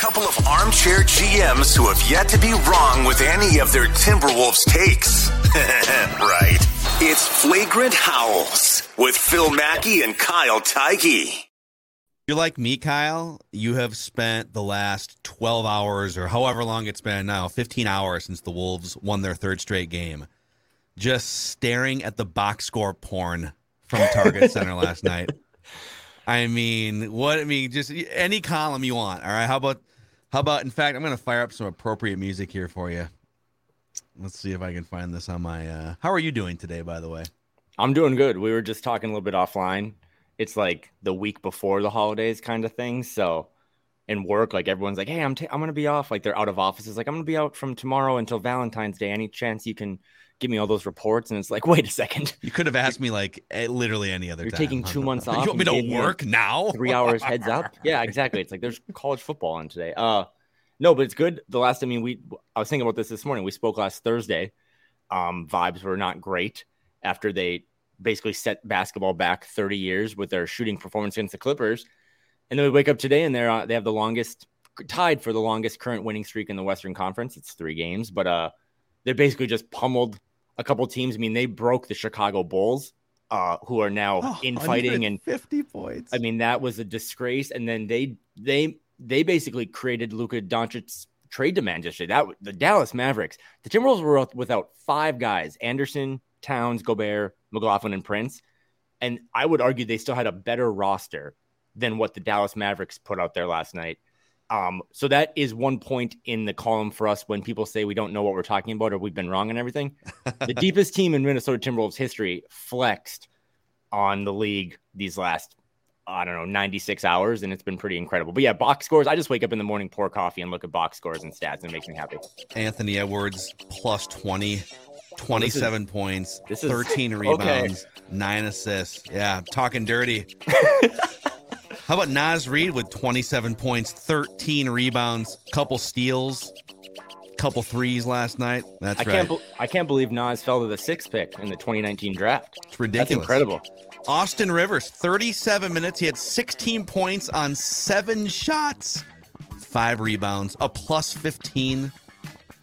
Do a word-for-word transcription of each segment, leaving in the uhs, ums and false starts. Couple of armchair G Ms who have yet to be wrong with any of their Timberwolves takes. Right. It's Flagrant Howls with Phil Mackey and Kyle Teige. You're like me, Kyle. You have spent the last twelve hours or however long it's been now, fifteen hours since the Wolves won their third straight game, just staring at the box score porn from Target Center last night. I mean, what I mean, just any column you want. All right. How about How about, in fact, I'm going to fire up some appropriate music here for you. Let's see if I can find this on my, uh, how are you doing today, by the way? I'm doing good. We were just talking a little bit offline. It's like the week before the holidays kind of thing. So in work, like everyone's like, hey, I'm, t- I'm going to be off. Like they're out of offices. Like I'm going to be out from tomorrow until Valentine's Day. Any chance you can give me all those reports? And it's like, wait a second. You could have asked me like literally any other You're time. You're taking two months off. You want me to work now? Three hours heads up. Yeah, exactly. It's like there's college football on today. Uh, no, but it's good. The last, I mean, we, I was thinking about this this morning. We spoke last Thursday. Um, vibes were not great after they basically set basketball back thirty years with their shooting performance against the Clippers. And then we wake up today and they're, uh, they have the longest, tied for the longest current winning streak in the Western Conference. It's three games, but uh, they basically just pummeled a couple teams. I mean, they broke the Chicago Bulls, uh, who are now oh, infighting and fifty points. I mean, that was a disgrace. And then they they they basically created Luka Doncic's trade demand yesterday. That the Dallas Mavericks, the Timberwolves were without five guys: Anderson, Towns, Gobert, McLaughlin, and Prince. And I would argue they still had a better roster than what the Dallas Mavericks put out there last night. Um, so that is one point in the column for us when people say we don't know what we're talking about or we've been wrong and everything. The deepest team in Minnesota Timberwolves history flexed on the league these last, I don't know, ninety-six hours, and it's been pretty incredible. But yeah, box scores. I just wake up in the morning, pour coffee, and look at box scores and stats, and it makes me happy. Anthony Edwards, plus twenty, twenty-seven this is, points, this is, thirteen rebounds, okay. nine assists. Yeah, talking dirty. How about Naz Reid with twenty-seven points, thirteen rebounds, couple steals, couple threes last night? That's I right. Can't be- I can't believe Naz fell to the sixth pick in the twenty nineteen draft. It's ridiculous. That's incredible. Austin Rivers, thirty-seven minutes. He had sixteen points on seven shots, five rebounds, a plus fifteen.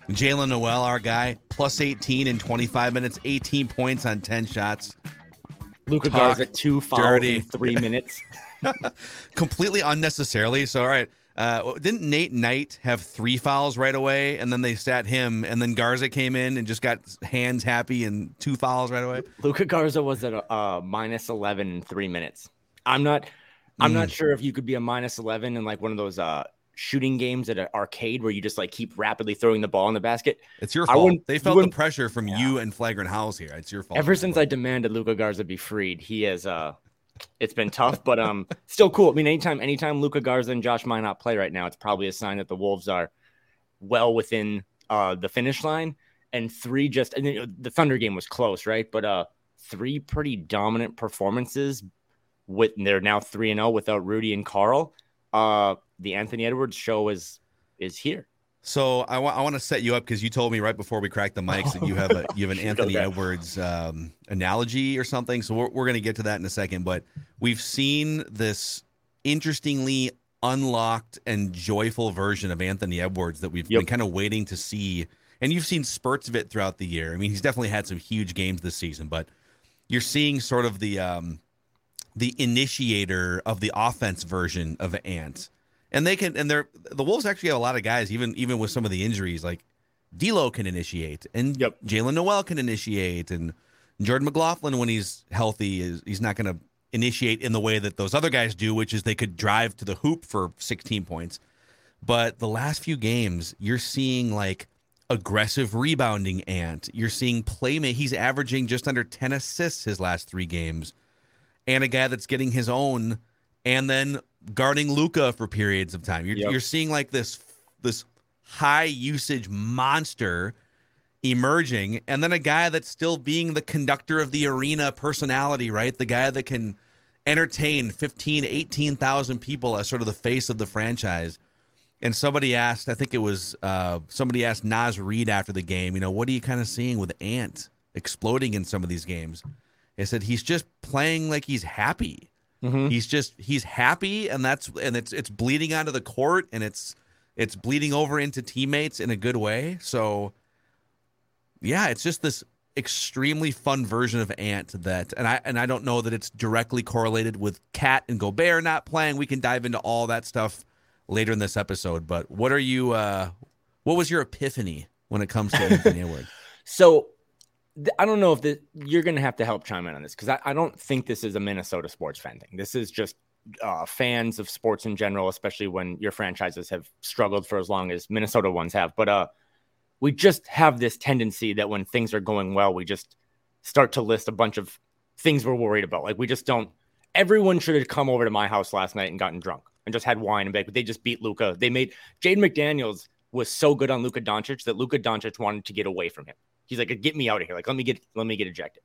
Jaylen Nowell, our guy, plus eighteen in twenty-five minutes, eighteen points on ten shots. Luka Garza, two fouls in three minutes. Completely unnecessarily. So, all right. Uh, didn't Nate Knight have three fouls right away? And then they sat him. And then Garza came in and just got hands happy and two fouls right away. Luka Garza was at a, uh, minus eleven in three minutes. I'm not I'm mm. not sure if you could be a minus eleven in like one of those uh, shooting games at an arcade where you just like keep rapidly throwing the ball in the basket. It's your fault. They felt the pressure from yeah. you and Flagrant Howls here. It's your fault. Ever since I demanded Luka Garza be freed, he has... Uh, It's been tough, but um, still cool. I mean, anytime, anytime Luka Garza and Josh Minot play right now, it's probably a sign that the Wolves are well within uh, the finish line. And three just, and then the Thunder game was close, right? But uh, three pretty dominant performances. With they're now three and zero without Rudy and Carl. Uh, the Anthony Edwards show is is here. So I want I want to set you up because you told me right before we cracked the mics that you have a you have an Anthony Edwards um, analogy or something. So we're we're gonna get to that in a second. But we've seen this interestingly unlocked and joyful version of Anthony Edwards that we've yep. been kind of waiting to see. And you've seen spurts of it throughout the year. I mean, he's definitely had some huge games this season, but you're seeing sort of the um, the initiator of the offense version of Ant. And they can, and they're the Wolves actually have a lot of guys, even even with some of the injuries. Like D'Lo can initiate, and yep. Jaylen Nowell can initiate, and Jordan McLaughlin, when he's healthy, is he's not going to initiate in the way that those other guys do, which is they could drive to the hoop for sixteen points. But the last few games, you're seeing like aggressive rebounding Ant. You're seeing playmate. He's averaging just under ten assists his last three games, and a guy that's getting his own, and then guarding Luka for periods of time. You're, yep. you're seeing like this this high usage monster emerging, and then a guy that's still being the conductor of the arena personality, right? The guy that can entertain fifteen, eighteen thousand people as sort of the face of the franchise. And somebody asked, I think it was uh, somebody asked Naz Reid after the game, you know, what are you kind of seeing with Ant exploding in some of these games? They said he's just playing like he's happy. Mm-hmm. He's just he's happy, and that's and it's it's bleeding onto the court, and it's it's bleeding over into teammates in a good way. So, yeah, it's just this extremely fun version of Ant that, and I and I don't know that it's directly correlated with Cat and Gobert not playing. We can dive into all that stuff later in this episode. But what are you? Uh, what was your epiphany when it comes to Anthony Edwards? So, I don't know if the, you're going to have to help chime in on this, because I, I don't think this is a Minnesota sports fan thing. This is just uh, fans of sports in general, especially when your franchises have struggled for as long as Minnesota ones have. But uh, we just have this tendency that when things are going well, we just start to list a bunch of things we're worried about. Like, we just don't. Everyone should have come over to my house last night and gotten drunk and just had wine and bake, but they just beat Luka. They made Jaden McDaniels was so good on Luka Doncic that Luka Doncic wanted to get away from him. He's like, get me out of here. Like, let me get, let me get ejected.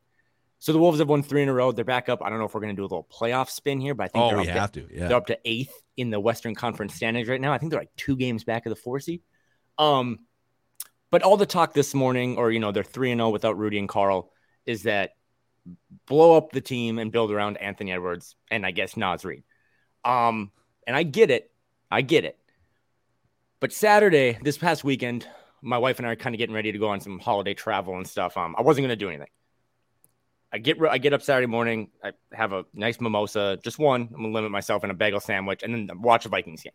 So the Wolves have won three in a row. They're back up. I don't know if we're going to do a little playoff spin here, but I think oh, they're, up have to, to, yeah. they're up to eighth in the Western Conference standings right now. I think they're like two games back of the four seed. Um, but all the talk this morning, or, you know, they're three and oh without Rudy and Carl, is that blow up the team and build around Anthony Edwards. And I guess Naz Reid. Um, and I get it. I get it. But Saturday, this past weekend, my wife and I are kind of getting ready to go on some holiday travel and stuff. Um, I wasn't going to do anything. I get I get up Saturday morning. I have a nice mimosa, just one. I'm going to limit myself in a bagel sandwich and then watch a Vikings game.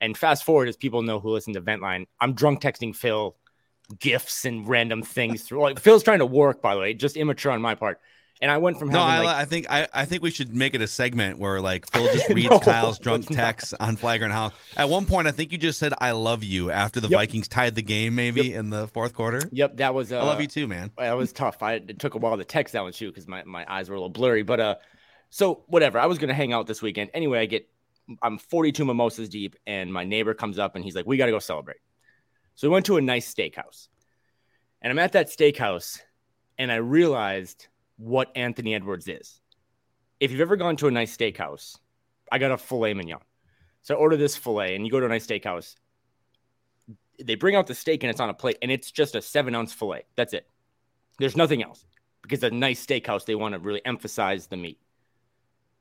And fast forward, as people know who listen to Ventline, I'm drunk texting Phil GIFs and random things through. Like, Phil's trying to work, by the way, just immature on my part. And I went from no, having, I, like, I think I, I think we should make it a segment where, like, Phil just reads no, Kyle's drunk texts on Flagrant Howls. At one point, I think you just said "I love you" after the yep. Vikings tied the game, maybe yep. in the fourth quarter. Yep, that was. Uh, I love you too, man. That was tough. I it took a while to text that one too, because my, my eyes were a little blurry. But uh, so whatever. I was gonna hang out this weekend anyway. I get I'm forty-two mimosas deep, and my neighbor comes up and he's like, "We gotta go celebrate." So we went to a nice steakhouse, and I'm at that steakhouse, and I realized what Anthony Edwards is. If you've ever gone to a nice steakhouse, I got a filet mignon. So I order this filet, and you go to a nice steakhouse, they bring out the steak, and it's on a plate, and it's just a seven-ounce filet. That's it. There's nothing else, because a nice steakhouse, they want to really emphasize the meat.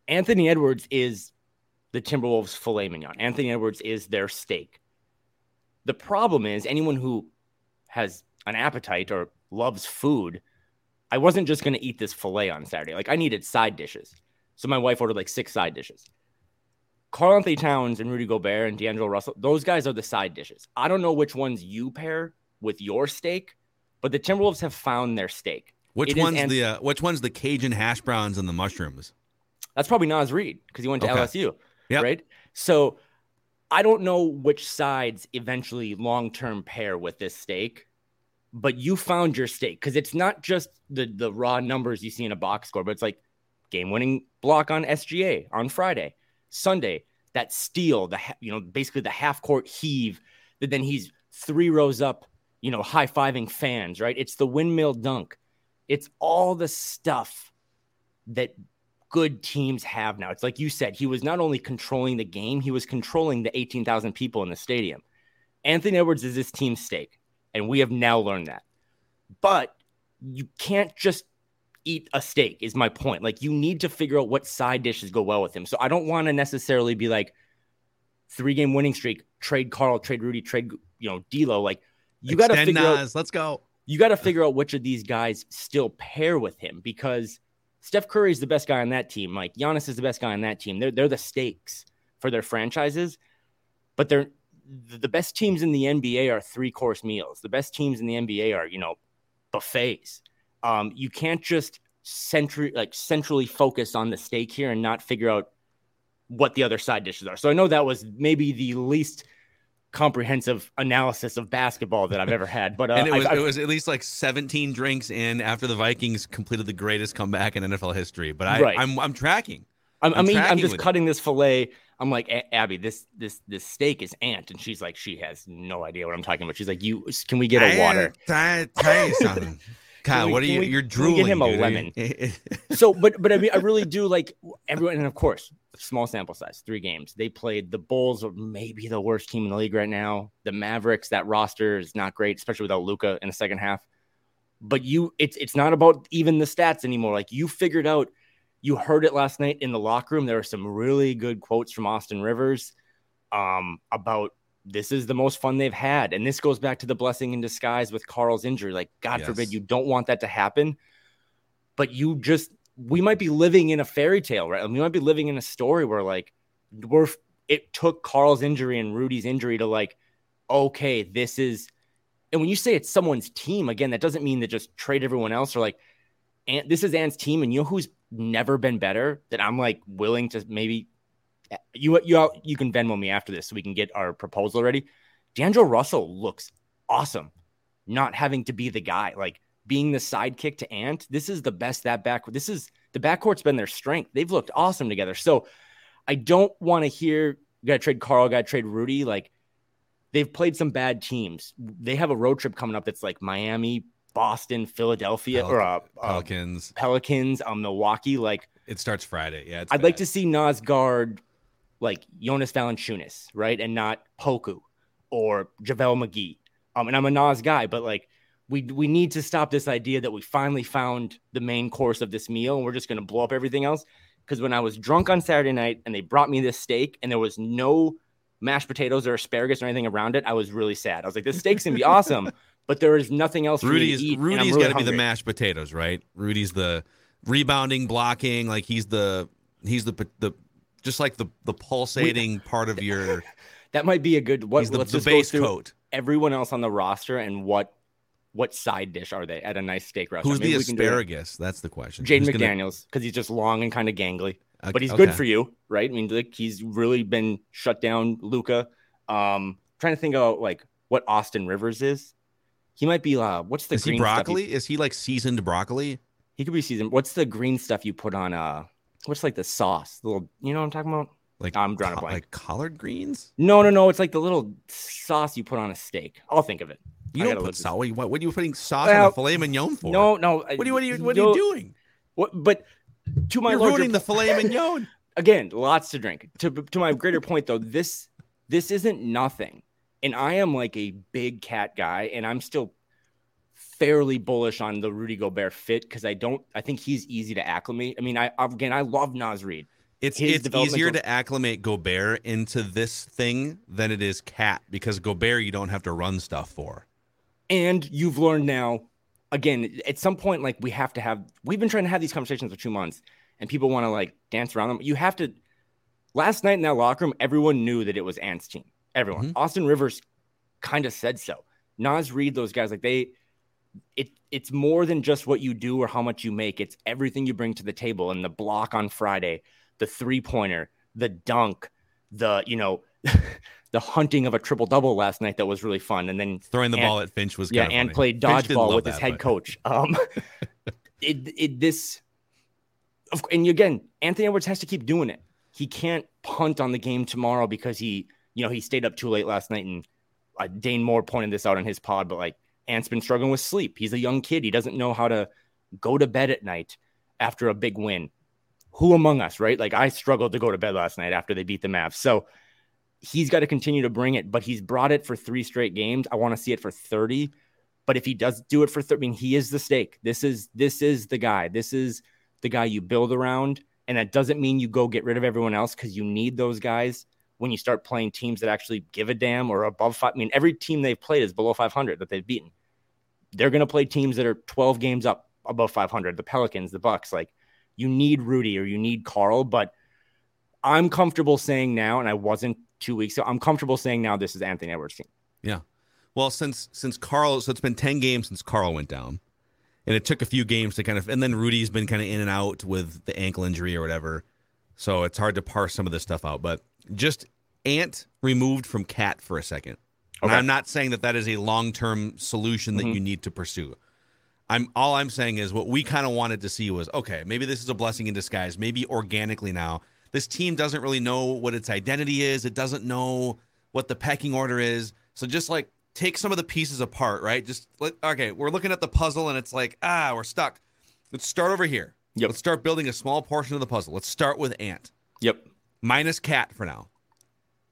Anthony Edwards is the Timberwolves filet mignon. Anthony Edwards is their steak. The problem is, anyone who has an appetite or loves food, I wasn't just going to eat this filet on Saturday. Like, I needed side dishes. So my wife ordered like six side dishes. Karl-Anthony Towns and Rudy Gobert and D'Angelo Russell, those guys are the side dishes. I don't know which ones you pair with your steak, but the Timberwolves have found their steak. Which it one's an- the uh, which one's the Cajun hash browns and the mushrooms? That's probably Naz Reid, because he went to okay. L S U, yep. right? So I don't know which sides eventually long-term pair with this steak. But you found your steak, because it's not just the, the raw numbers you see in a box score, but it's like game-winning block on S G A on Friday, Sunday, that steal, the you know basically the half-court heave, that then he's three rows up, you know, high-fiving fans, right? It's the windmill dunk. It's all the stuff that good teams have now. It's like you said, he was not only controlling the game, he was controlling the eighteen thousand people in the stadium. Anthony Edwards is this team's steak. And we have now learned that. But you can't just eat a steak, is my point. Like, you need to figure out what side dishes go well with him. So I don't want to necessarily be like, three-game winning streak, trade Carl, trade Rudy, trade, you know, D'Lo. Like, you got to figure Nas. out. Let's go. You got to figure out which of these guys still pair with him, because Steph Curry is the best guy on that team. Like, Giannis is the best guy on that team. They're they're the stakes for their franchises, but they're. The best teams in the N B A are three-course meals. The best teams in the N B A are, you know, buffets. Um, you can't just centri- like centrally focus on the steak here and not figure out what the other side dishes are. So I know that was maybe the least comprehensive analysis of basketball that I've ever had. But uh, and it was, I, I, it was at least like seventeen drinks in after the Vikings completed the greatest comeback in N F L history. But I, right. I'm, I'm tracking. I'm, I'm I mean, I'm just cutting it. This filet. I'm like, Abby, this this this steak is Ant, and she's like, she has no idea what I'm talking about. She's like, you can we get a water? I, I, tell you something, Kyle. We, what are you? We, you're drooling. Get him a dude. lemon. So, but but I mean, I really do like everyone, and of course, small sample size, three games. They played the Bulls, maybe the worst team in the league right now. The Mavericks, that roster is not great, especially without Luka in the second half. But you, it's it's not about even the stats anymore. Like you figured out. You heard it last night in the locker room. There were some really good quotes from Austin Rivers um, about this is the most fun they've had. And this goes back to the blessing in disguise with Carl's injury. Like, God yes. forbid, you don't want that to happen. But you just, we might be living in a fairy tale, right? I mean, we might be living in a story where, like, we're, it took Carl's injury and Rudy's injury to, like, okay, this is. And when you say it's someone's team, again, that doesn't mean that just trade everyone else or, like, Ant, this is Ant's team, and you know who's never been better, that I'm like willing to maybe you you you can Venmo me after this so we can get our proposal ready. D'Angelo Russell looks awesome, not having to be the guy, like being the sidekick to Ant. This is the best that back. This is the backcourt's been their strength. They've looked awesome together. So I don't want to hear you gotta trade Carl, gotta trade Rudy. Like they've played some bad teams. They have a road trip coming up that's like Miami, Boston, Philadelphia, Pel- or uh, Pelicans, uh, Pelicans, um, Milwaukee. Like it starts Friday. Yeah, it's I'd bad. like to see Naz guard like Jonas Valanciunas, right, and not Poku or JaVale McGee. Um, and I'm a Naz guy, but like we we need to stop this idea that we finally found the main course of this meal and we're just going to blow up everything else. Because when I was drunk on Saturday night and they brought me this steak and there was no mashed potatoes or asparagus or anything around it, I was really sad. I was like, this steak's gonna be awesome. But there is nothing else for me to eat. Rudy's really got to be the mashed potatoes, right? Rudy's the rebounding, blocking, like he's the he's the the just like the the pulsating we, part of your. That might be a good what. He's the, let's the just base go coat. Everyone else on the roster and what what side dish are they at a nice steak restaurant? Who's Maybe the asparagus? That's the question. Jaden McDaniels, because gonna... he's just long and kind of gangly, okay, but he's good okay. for you, right? I mean, like he's really been shut down. Luka, um, trying to think about like what Austin Rivers is. He might be, uh, what's the is green he broccoli? Stuff you, is he like seasoned broccoli? He could be seasoned. What's the green stuff you put on, uh, what's like the sauce? The little, you know what I'm talking about? Like, I'm drawing co- a blank. Like collard greens? No, no, no. It's like the little sauce you put on a steak. I'll think of it. You I don't put sauce. What, what are you putting sauce well, on a filet mignon for? No, no. What are you, what are you, what are you doing? What, but to my You're larger, ruining the filet mignon. Again, lots to drink. To, to my greater point, though, this this isn't nothing. And I am like a big cat guy, and I'm still fairly bullish on the Rudy Gobert fit because I don't – I think he's easy to acclimate. I mean, I again, I love Naz Reid. It's, it's easier to acclimate Gobert into this thing than it is cat because Gobert you don't have to run stuff for. And you've learned now, again, at some point, like we have to have – we've been trying to have these conversations for two months, and people want to like dance around them. You have to – last night in that locker room, everyone knew that it was Ant's team. Everyone. Mm-hmm. Austin Rivers kind of said so. Naz Reid, those guys, like they, it, it's more than just what you do or how much you make. It's everything you bring to the table and the block on Friday, the three pointer, the dunk, the, you know, the hunting of a triple double last night that was really fun. And then throwing the Ant, ball at Finch was, yeah, and played dodgeball with that, his head but... coach. Um, it, it, this, and again, Anthony Edwards has to keep doing it. He can't punt on the game tomorrow because he, You know, he stayed up too late last night, and uh, Dane Moore pointed this out on his pod, but, like, Ant's been struggling with sleep. He's a young kid. He doesn't know how to go to bed at night after a big win. Who among us, right? Like, I struggled to go to bed last night after they beat the Mavs. So he's got to continue to bring it, but he's brought it for three straight games. I want to see it for thirty. But if he does do it for thirty, I mean, he is the stake. This is, this is the guy. This is the guy you build around, and that doesn't mean you go get rid of everyone else because you need those guys when you start playing teams that actually give a damn or above five. I mean, every team they've played is below five hundred that they've beaten. They're going to play teams that are twelve games up above five hundred, the Pelicans, the Bucks. Like, you need Rudy or you need Carl, but I'm comfortable saying now, and I wasn't two weeks ago, I'm comfortable saying now this is Anthony Edwards' team. Yeah. Well, since since Carl, so it's been ten games since Carl went down, and it took a few games to kind of, and then Rudy's been kind of in and out with the ankle injury or whatever, so it's hard to parse some of this stuff out, but just Ant removed from cat for a second. Okay. I'm not saying that that is a long-term solution that mm-hmm. you need to pursue. I'm all I'm saying is what we kind of wanted to see was, okay, maybe this is a blessing in disguise. Maybe organically now This team doesn't really know what its identity is. It doesn't know what the pecking order is. So just like take some of the pieces apart, right? Just like, okay, we're looking at the puzzle and it's like, ah, we're stuck. Let's start over here. Yep. Let's start building a small portion of the puzzle. Let's start with Ant. Yep. Minus Cat for now.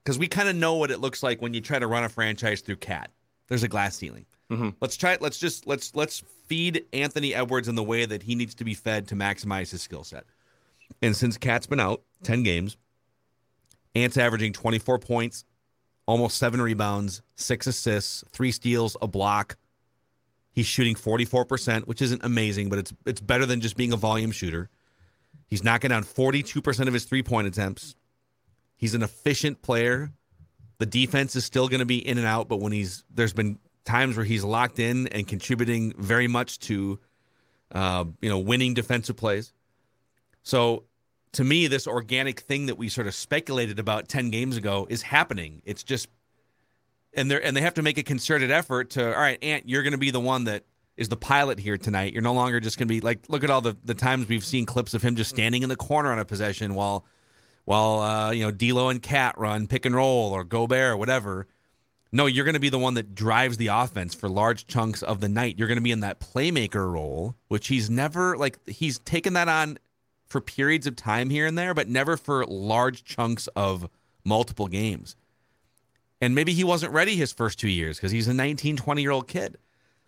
Because we kind of know what it looks like when you try to run a franchise through Cat. There's a glass ceiling. Mm-hmm. Let's try it. Let's just let's let's feed Anthony Edwards in the way that he needs to be fed to maximize his skill set. And since Cat's been out ten games, Ant's averaging twenty-four points, almost seven rebounds, six assists, three steals, a block. He's shooting forty-four percent, which isn't amazing, but it's it's better than just being a volume shooter. He's knocking down forty-two percent of his three-point attempts. He's an efficient player. The defense is still going to be in and out, but when he's there's been times where he's locked in and contributing very much to uh, you know, winning defensive plays. So to me, this organic thing that we sort of speculated about ten games ago is happening. It's just and they and they have to make a concerted effort to, all right, Ant, you're going to be the one that is the pilot here tonight. You're no longer just going to be like, look at all the, the times we've seen clips of him just standing in the corner on a possession while while uh, you know, D'Lo and Cat run pick and roll or Gobert or whatever. No, you're going to be the one that drives the offense for large chunks of the night. You're going to be in that playmaker role, which he's never, like, he's taken that on for periods of time here and there, but never for large chunks of multiple games. And maybe he wasn't ready his first two years because he's a nineteen, twenty-year-old kid.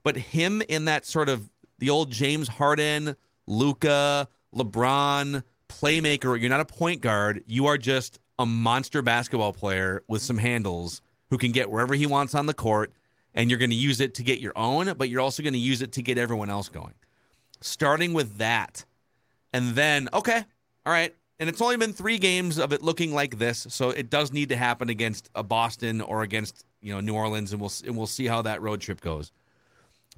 But him in that sort of the old James Harden, Luka, LeBron playmaker, you're not a point guard. You are just a monster basketball player with some handles who can get wherever he wants on the court, and you're going to use it to get your own, but you're also going to use it to get everyone else going. Starting with that, and then, okay, all right, and it's only been three games of it looking like this, so it does need to happen against a Boston or against, you know, New Orleans, and we'll and we'll see how that road trip goes.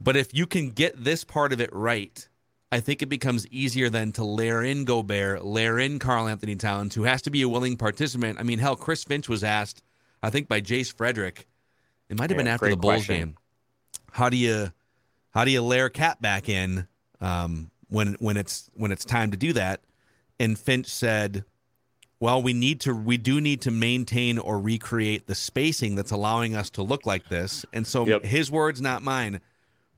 But if you can get this part of it right, I think it becomes easier then to layer in Gobert, layer in Karl-Anthony Towns, who has to be a willing participant. I mean, hell, Chris Finch was asked, I think by Jace Frederick, it might have yeah, been after the Bulls question. game. How do you how do you layer Cat back in um, when when it's when it's time to do that? And Finch said, "Well, we need to we do need to maintain or recreate the spacing that's allowing us to look like this." And so yep. his words, not mine.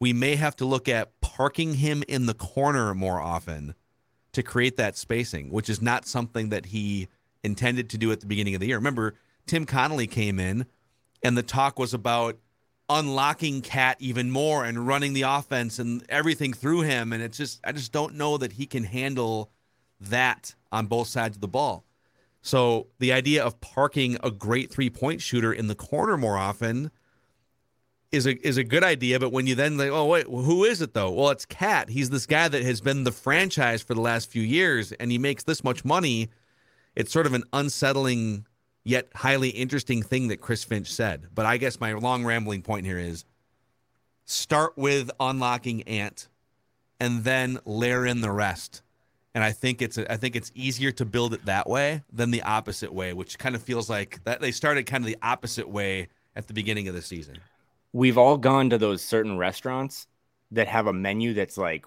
We may have to look at parking him in the corner more often to create that spacing, which is not something that he intended to do at the beginning of the year. Remember, Tim Connolly came in, and the talk was about unlocking Cat even more and running the offense and everything through him. And it's just, I just don't know that he can handle that on both sides of the ball. So the idea of parking a great three-point shooter in the corner more often is a is a good idea. But when you then like, oh wait, who is it though? Well, it's Cat. He's this guy that has been the franchise for the last few years, and he makes this much money. It's sort of an unsettling, yet highly interesting thing that Chris Finch said. But I guess my long rambling point here is start with unlocking Ant and then layer in the rest. And I think it's a, I think it's easier to build it that way than the opposite way, which kind of feels like that they started kind of the opposite way at the beginning of the season. We've all gone to those certain restaurants that have a menu that's like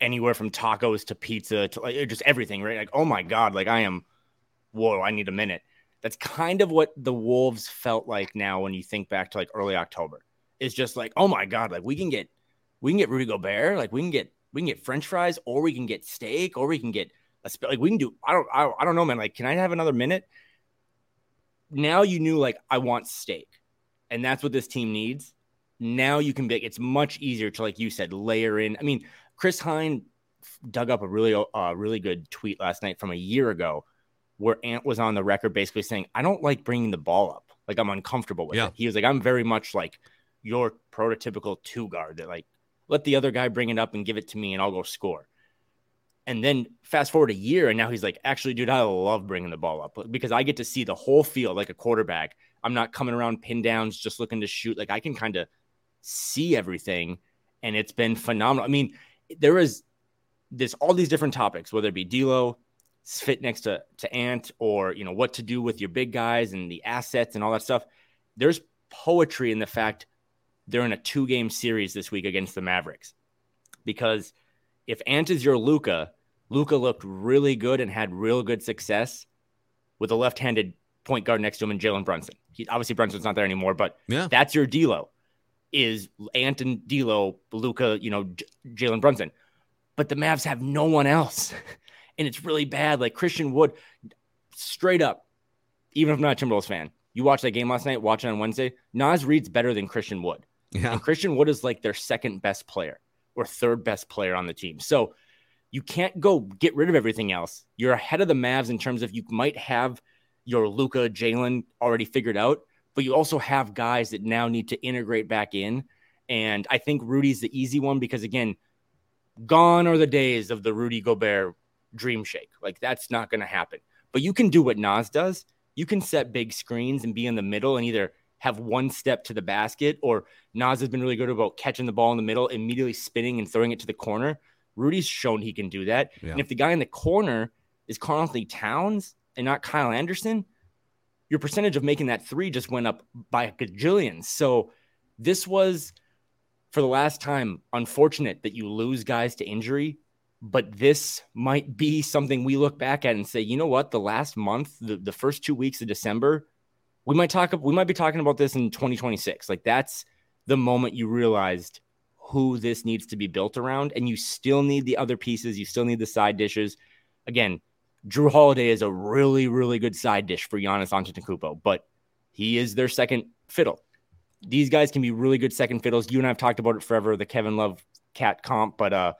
anywhere from tacos to pizza to like, just everything, right? Like, oh my God, like I am, whoa, I need a minute. That's kind of what the Wolves felt like now when you think back to like early October. It's just like, oh my God, like we can get we can get Rudy Gobert, like we can get we can get French fries, or we can get steak, or we can get a sp- like we can do I don't I, I don't know, man. Like, can I have another minute? Now you knew like I want steak, and that's what this team needs. Now you can be it's much easier to, like you said, layer in. I mean, Chris Hine dug up a really uh, really good tweet last night from a year ago, where Ant was on the record basically saying, I don't like bringing the ball up. Like, I'm uncomfortable with yeah. it. He was like, I'm very much like your prototypical two guard that like, let the other guy bring it up and give it to me and I'll go score. And then fast forward a year, and now he's like, actually, dude, I love bringing the ball up because I get to see the whole field like a quarterback. I'm not coming around pin downs, just looking to shoot. Like, I can kind of see everything, and it's been phenomenal. I mean, there is this, all these different topics, whether it be D'Lo, fit next to, to Ant, or, you know, what to do with your big guys and the assets and all that stuff. There's poetry in the fact they're in a two game series this week against the Mavericks, because if Ant is your Luka, Luka looked really good and had real good success with a left-handed point guard next to him and Jalen Brunson. He, obviously, Brunson's not there anymore, but yeah. That's your D'Lo, is Ant and D'Lo, Luka, you know, J- Jalen Brunson. But the Mavs have no one else, and it's really bad. Like, Christian Wood, straight up, even if I'm not a Timberwolves fan, you watched that game last night, watch it on Wednesday, Naz Reid's better than Christian Wood. Yeah. And Christian Wood is like their second best player or third best player on the team. So you can't go get rid of everything else. You're ahead of the Mavs in terms of you might have your Luka, Jalen already figured out, but you also have guys that now need to integrate back in. And I think Rudy's the easy one because, again, gone are the days of the Rudy Gobert dream shake. Like, that's not going to happen. But you can do what Naz does. You can set big screens and be in the middle and either have one step to the basket, or Naz has been really good about catching the ball in the middle, immediately spinning and throwing it to the corner. Rudy's shown he can do that. Yeah. And if the guy in the corner is Carl Anthony Towns and not Kyle Anderson, your percentage of making that three just went up by a gajillion. So this was, for the last time, unfortunate that you lose guys to injury, but this might be something we look back at and say, you know what, the last month, the, the first two weeks of December, we might talk. We might be talking about this in twenty twenty-six. Like, that's the moment you realized who this needs to be built around, and you still need the other pieces. You still need the side dishes. Again, Jrue Holiday is a really, really good side dish for Giannis Antetokounmpo, but he is their second fiddle. These guys can be really good second fiddles. You and I have talked about it forever, the Kevin Love cat comp, but uh,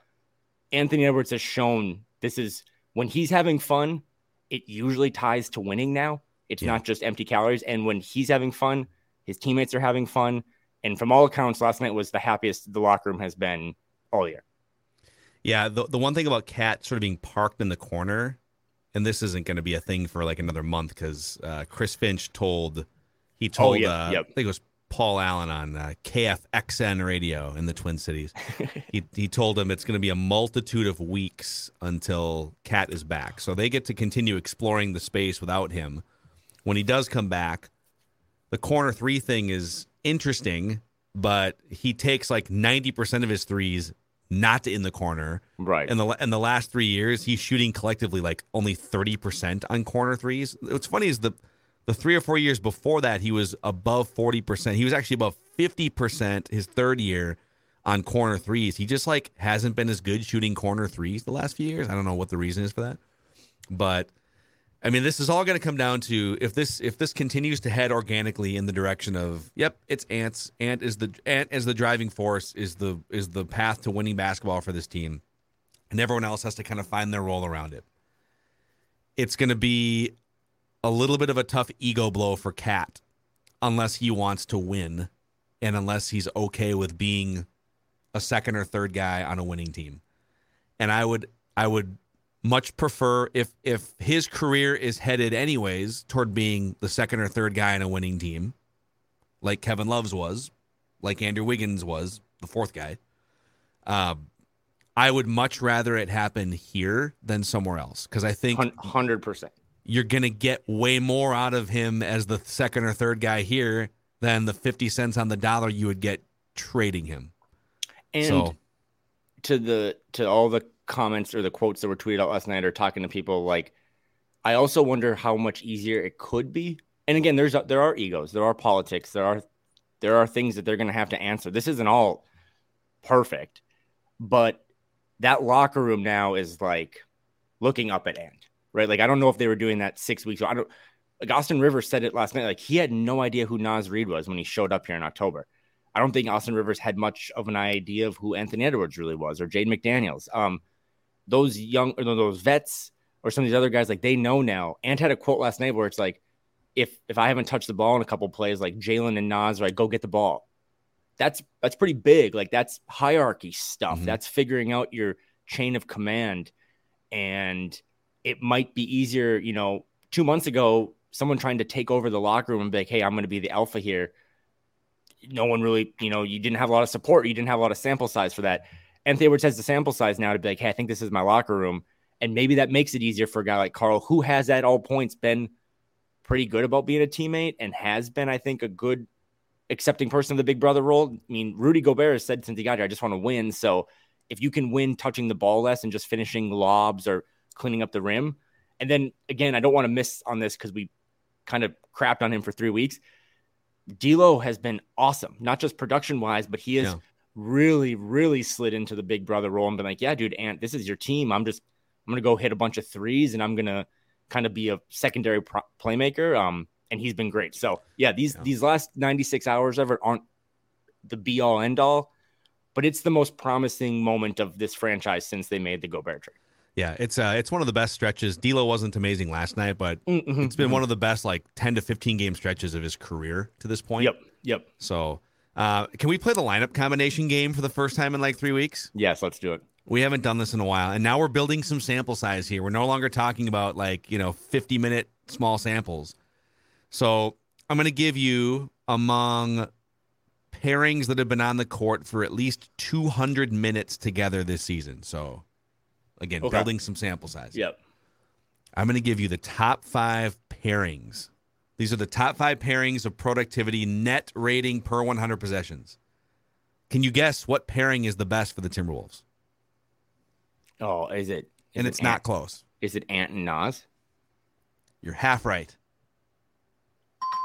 Anthony Edwards has shown this is when he's having fun, it usually ties to winning now. It's yeah. not just empty calories. And when he's having fun, his teammates are having fun. And from all accounts, last night was the happiest the locker room has been all year. Yeah, the, the one thing about Cat sort of being parked in the corner, and this isn't going to be a thing for like another month because uh, Chris Finch told, he told, oh, yep, uh, yep. I think it was Paul Allen on uh, K F X N radio in the Twin Cities. he he told him it's going to be a multitude of weeks until Cat is back. So they get to continue exploring the space without him. When he does come back, the corner three thing is interesting, but he takes like ninety percent of his threes not in the corner. Right. And the in the last three years, he's shooting collectively like only thirty percent on corner threes. What's funny is the, the three or four years before that, he was above forty percent. He was actually above fifty percent his third year on corner threes. He just like hasn't been as good shooting corner threes the last few years. I don't know what the reason is for that, but I mean, this is all going to come down to if this if this continues to head organically in the direction of, yep, it's Ant's. Ant is the Ant is the driving force, is the is the path to winning basketball for this team, and everyone else has to kind of find their role around it. It's going to be a little bit of a tough ego blow for Cat, unless he wants to win, and unless he's okay with being a second or third guy on a winning team. And I would I would. much prefer, if if his career is headed anyways toward being the second or third guy in a winning team, like Kevin Love's was, like Andrew Wiggins was, the fourth guy, uh, I would much rather it happen here than somewhere else, because I think one hundred percent you're going to get way more out of him as the second or third guy here than the fifty cents on the dollar you would get trading him. And so, to the to all the comments or the quotes that were tweeted out last night or talking to people, like, I also wonder how much easier it could be. And again, there's there are egos, there are politics, there are there are things that they're going to have to answer. This isn't all perfect, but that locker room now is like looking up at Ant, right? Like, I don't know if they were doing that six weeks ago. I don't. Like, Austin Rivers said it last night. Like, he had no idea who Naz Reid was when he showed up here in October. I don't think Austin Rivers had much of an idea of who Anthony Edwards really was or Jaden McDaniels. Um. Those young or those vets or some of these other guys, like, they know now. Ant had a quote last night where it's like, if if I haven't touched the ball in a couple of plays, like Jaylen and Naz, right, go get the ball. That's that's pretty big. Like, that's hierarchy stuff. Mm-hmm. That's figuring out your chain of command. And it might be easier, you know, two months ago, someone trying to take over the locker room and be like, hey, I'm going to be the alpha here. No one really, you know, you didn't have a lot of support. You didn't have a lot of sample size for that. Anthony Edwards has the sample size now to be like, hey, I think this is my locker room. And maybe that makes it easier for a guy like Carl, who has at all points been pretty good about being a teammate and has been, I think, a good accepting person of the big brother role. I mean, Rudy Gobert has said since he got here, I just want to win. So if you can win touching the ball less and just finishing lobs or cleaning up the rim, And then again, I don't want to miss on this because we kind of crapped on him for three weeks. D'Lo has been awesome, not just production wise, but he is yeah. really, really slid into the big brother role and been like, yeah, dude, Ant, this is your team. I'm just, I'm going to go hit a bunch of threes and I'm going to kind of be a secondary pro- playmaker. Um, and he's been great. So yeah, these, yeah. these last ninety-six hours of it aren't the be all end all, but it's the most promising moment of this franchise since they made the Gobert trade. Yeah, it's uh, it's one of the best stretches. D'Lo wasn't amazing last night, but mm-hmm, it's been mm-hmm. one of the best like ten to fifteen game stretches of his career to this point. Yep, yep. So uh, can we play the lineup combination game for the first time in like three weeks? Yes, let's do it. We haven't done this in a while, and now we're building some sample size here. We're no longer talking about like, you know, fifty-minute small samples. So I'm going to give you among pairings that have been on the court for at least two hundred minutes together this season. So... Again, okay. building some sample size. Yep. I'm going to give you the top five pairings. These are the top five pairings of productivity net rating per one hundred possessions. Can you guess what pairing is the best for the Timberwolves? Oh, is it? Is and it it's Ant, not close. Is it Ant and Naz? You're half right.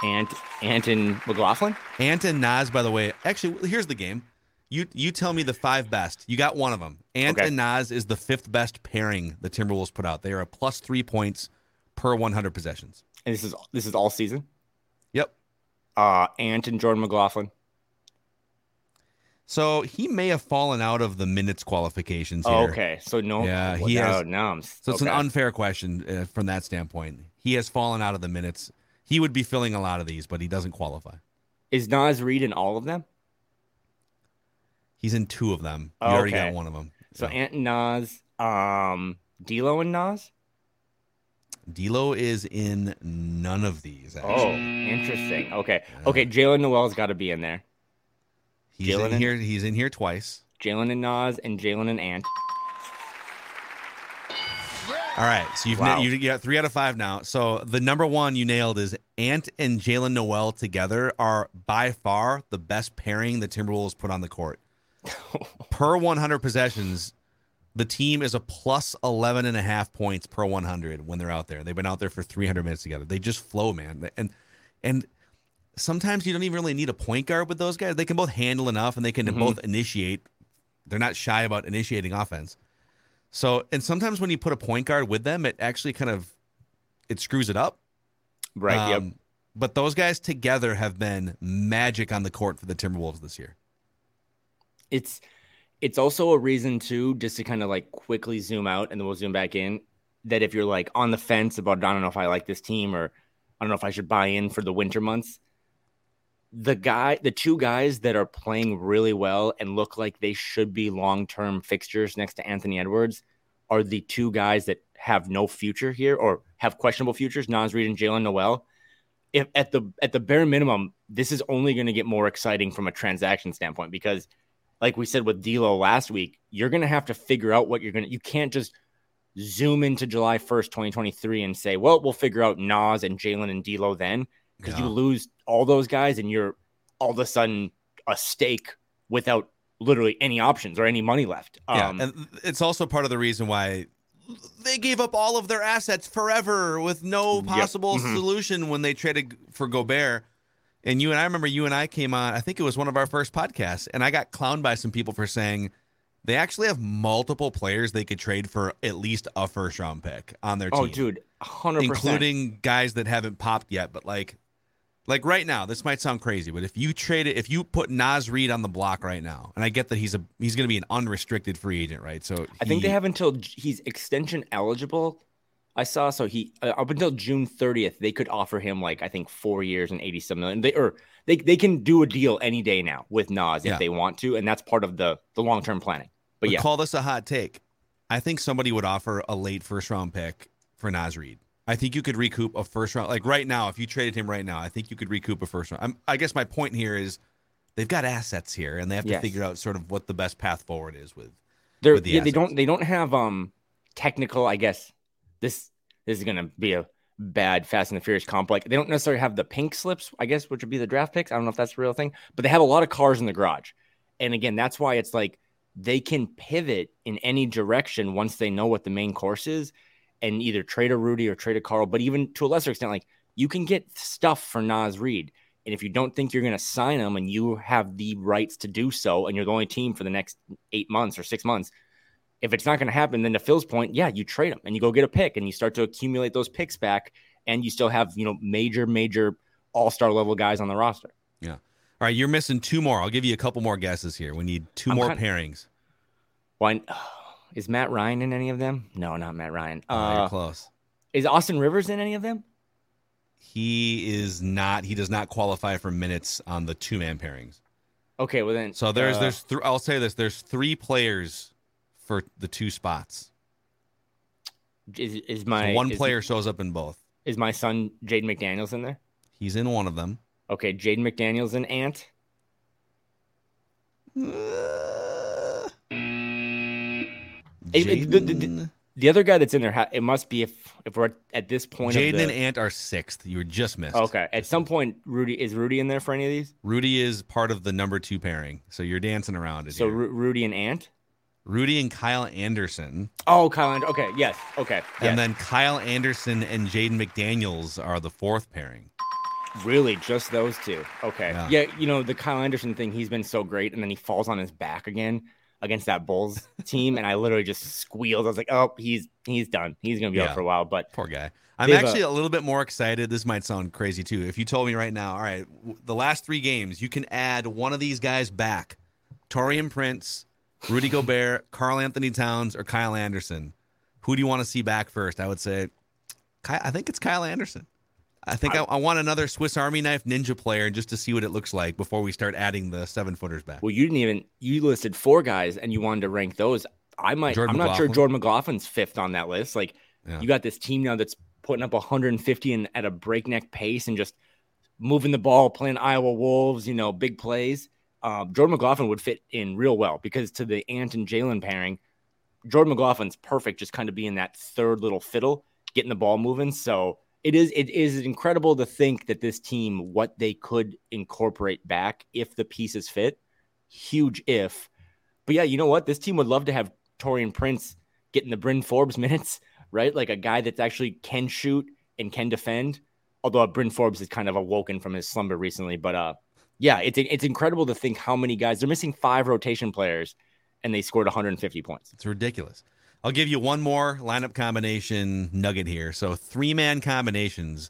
Ant, Ant and McLaughlin? Ant and Naz, by the way. Actually, here's the game. You you tell me the five best. You got one of them. Ant okay. and Naz is the fifth best pairing the Timberwolves put out. They are a plus three points per one hundred possessions. And this is this is all season? Yep. Uh, Ant and Jordan McLaughlin. So he may have fallen out of the minutes qualifications here. Oh, okay. So no. Yeah, he no, has, no, so it's okay. an unfair question uh, from that standpoint. He has fallen out of the minutes. He would be filling a lot of these, but he doesn't qualify. Is Naz Reid in all of them? He's in two of them. You okay. already got one of them. So, so. Ant and Naz, um, D'Lo and Naz? D'Lo is in none of these, actually. Oh, interesting. Okay. Yeah. Okay, Jaylen Nowell's got to be in there. He's Jaylen in and, here He's in here twice. Jaylen and Naz and Jaylen and Ant. All right, so you've wow. na- you got three out of five now. So the number one you nailed is Ant and Jaylen Nowell together are by far the best pairing the Timberwolves put on the court. Per one hundred possessions, the team is a plus eleven and a half points per one hundred when they're out there. They've been out there for three hundred minutes together. They just flow, man. And and sometimes you don't even really need a point guard with those guys. They can both handle enough, and they can mm-hmm. both initiate. They're not shy about initiating offense. So, and sometimes when you put a point guard with them, it actually kind of, it screws it up. Right, um, yep. But those guys together have been magic on the court for the Timberwolves this year. It's it's also a reason, too, just to kind of like quickly zoom out and then we'll zoom back in, that if you're like on the fence about, I don't know if I like this team or I don't know if I should buy in for the winter months, the guy, the two guys that are playing really well and look like they should be long-term fixtures next to Anthony Edwards are the two guys that have no future here or have questionable futures, Naz Reid and Jaylen Nowell. If at the at the bare minimum, this is only going to get more exciting from a transaction standpoint because – like we said with D'Lo last week, you're going to have to figure out what you're going to – you can't just zoom into July first, twenty twenty-three and say, well, we'll figure out Naz and Jaylen and D'Lo then because yeah. you lose all those guys and you're all of a sudden a stake without literally any options or any money left. Um, yeah, and it's also part of the reason why they gave up all of their assets forever with no possible yep. mm-hmm. solution when they traded for Gobert. And you and I remember you and I came on, I think it was one of our first podcasts, and I got clowned by some people for saying they actually have multiple players they could trade for at least a first round pick on their team. Oh, dude, one hundred percent. Including guys that haven't popped yet. But like like right now, this might sound crazy, but if you trade it, if you put Naz Reid on the block right now, and I get that he's a he's going to be an unrestricted free agent, right? So he, I think they have until he's extension eligible. I saw, so he, uh, up until June thirtieth, they could offer him like, I think four years and eighty-seven million. They, or they, they can do a deal any day now with Naz if yeah. they want to. And that's part of the, the long-term planning. But, but yeah. Call this a hot take. I think somebody would offer a late first round pick for Naz Reid. I think you could recoup a first round. Like right now, if you traded him right now, I think you could recoup a first round. I'm, I guess my point here is they've got assets here and they have to yes. figure out sort of what the best path forward is with, with the yeah, assets. They don't, they don't have um technical, I guess. This, this is going to be a bad Fast and the Furious comp. Like, they don't necessarily have the pink slips, I guess, which would be the draft picks. I don't know if that's the real thing, but they have a lot of cars in the garage. And again, that's why it's like they can pivot in any direction once they know what the main course is. and either trade a Rudy or trade a Carl. But even to a lesser extent, like, you can get stuff for Naz Reid. And if you don't think you're going to sign him and you have the rights to do so, and you're the only team for the next eight months or six months, if it's not going to happen, then to Phil's point, yeah, you trade him and you go get a pick and you start to accumulate those picks back, and you still have, you know, major, major all-star level guys on the roster. Yeah. All right. You're missing two more. I'll give you a couple more guesses here. We need two I'm more kinda, pairings. Why, is Matt Ryan in any of them? No, not Matt Ryan. Uh, uh, you're close. Is Austin Rivers in any of them? He is not. He does not qualify for minutes on the two-man pairings. Okay, well then. So there's uh, there's th- I'll say this. There's three players for the two spots. Is is my so one is, player shows up in both? Is my son Jaden McDaniels in there? He's in one of them. Okay, Jaden McDaniels and Ant. Uh, it, it, the, the, the, The other guy that's in there, it must be if, if we're at this point. Jaden and Ant are sixth. You were just missed. Okay. At some point, Rudy is Rudy in there for any of these? Rudy is part of the number two pairing, so you're dancing around it. So here. Rudy and Ant? Rudy and Kyle Anderson. Oh, Kyle Anderson. Okay. Yes. Okay. Yes. And then Kyle Anderson and Jaden McDaniels are the fourth pairing. Really? Just those two? Okay. Yeah. yeah. You know, the Kyle Anderson thing, he's been so great, and then he falls on his back again against that Bulls team, and I literally just squealed. I was like, oh, he's he's done. He's going to be yeah. out for a while. But poor guy. I'm actually a... a little bit more excited. This might sound crazy, too. If you told me right now, all right, the last three games, you can add one of these guys back, Taurean Prince, Rudy Gobert, Karl Anthony Towns, or Kyle Anderson. Who do you want to see back first? I would say, I think it's Kyle Anderson. I think I, I want another Swiss Army knife ninja player just to see what it looks like before we start adding the seven footers back. Well, you didn't even, you listed four guys and you wanted to rank those. I might, Jordan I'm not McLaughlin. sure Jordan McLaughlin's fifth on that list. Like yeah. you got this team now that's putting up one hundred fifty and at a breakneck pace and just moving the ball, playing Iowa Wolves, you know, big plays. Uh, Jordan McLaughlin would fit in real well because to the Ant and Jaylen pairing, Jordan McLaughlin's perfect, just kind of being that third little fiddle, getting the ball moving. So It is it is incredible to think that this team, what they could incorporate back if the pieces fit, huge if. But yeah, you know what? This team would love to have Taurean Prince getting the Bryn Forbes minutes, right? Like a guy that actually can shoot and can defend, although Bryn Forbes is kind of awoken from his slumber recently. But uh, yeah, it's it's incredible to think how many guys. They're missing five rotation players, and they scored one hundred fifty points. It's ridiculous. I'll give you one more lineup combination nugget here. So three-man combinations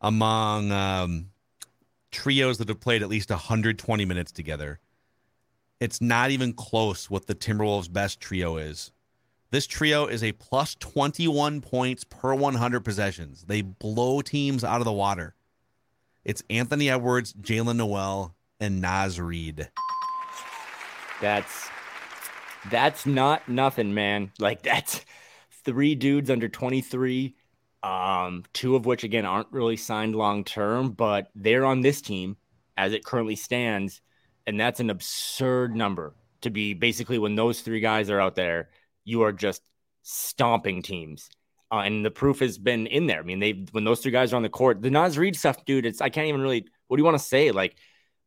among um, trios that have played at least one hundred twenty minutes together. It's not even close what the Timberwolves' best trio is. This trio is a plus twenty-one points per one hundred possessions. They blow teams out of the water. It's Anthony Edwards, Jaylen Nowell, and Naz Reid. That's... That's not nothing, man. Like, that's three dudes under twenty-three, um, two of which, again, aren't really signed long-term, but they're on this team as it currently stands, and that's an absurd number to be basically when those three guys are out there, you are just stomping teams, uh, and the proof has been in there. I mean, they when those three guys are on the court, the Naz Reid stuff, dude, it's I can't even really – what do you want to say? Like,